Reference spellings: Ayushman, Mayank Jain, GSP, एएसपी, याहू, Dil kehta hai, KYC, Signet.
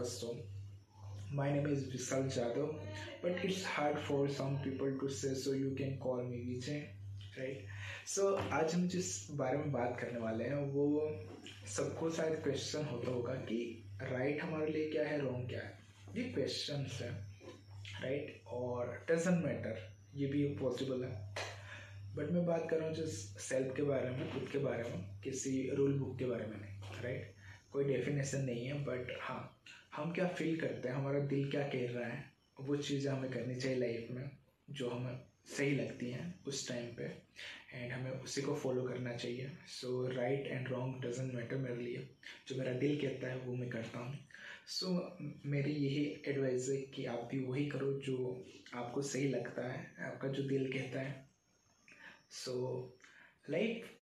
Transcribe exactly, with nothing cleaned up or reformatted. also. My name is Vishal Yadav, but it's hard for some people to say, so you can call me Vijay, right? So आज हम जिस बारे में बात करने वाले हैं वो सबको शायद क्वेश्चन होता होगा कि राइट हमारे लिए क्या है, रॉन्ग क्या है, ये क्वेश्चन है, राइट? और डजेंट मैटर, ये भी पॉसिबल है। बट मैं बात कर रहा हूँ जस्ट सेल्फ के बारे में, खुद के बारे में, किसी रूल बुक के बारे में नहीं, राइट? कोई डेफिनेशन नहीं है, बट हाँ, हम क्या फील करते हैं, हमारा दिल क्या कह रहा है, वो चीज़ें हमें करनी चाहिए लाइफ में जो हमें सही लगती हैं उस टाइम पे, एंड हमें उसी को फॉलो करना चाहिए। So right and wrong doesn't matter मेरे लिए, जो मेरा दिल कहता है वो मैं करता हूँ। सो so, मेरी यही एडवाइस है कि आप भी वही करो जो आपको सही लगता है, आपका जो दिल कहता है। सो so, लाइफ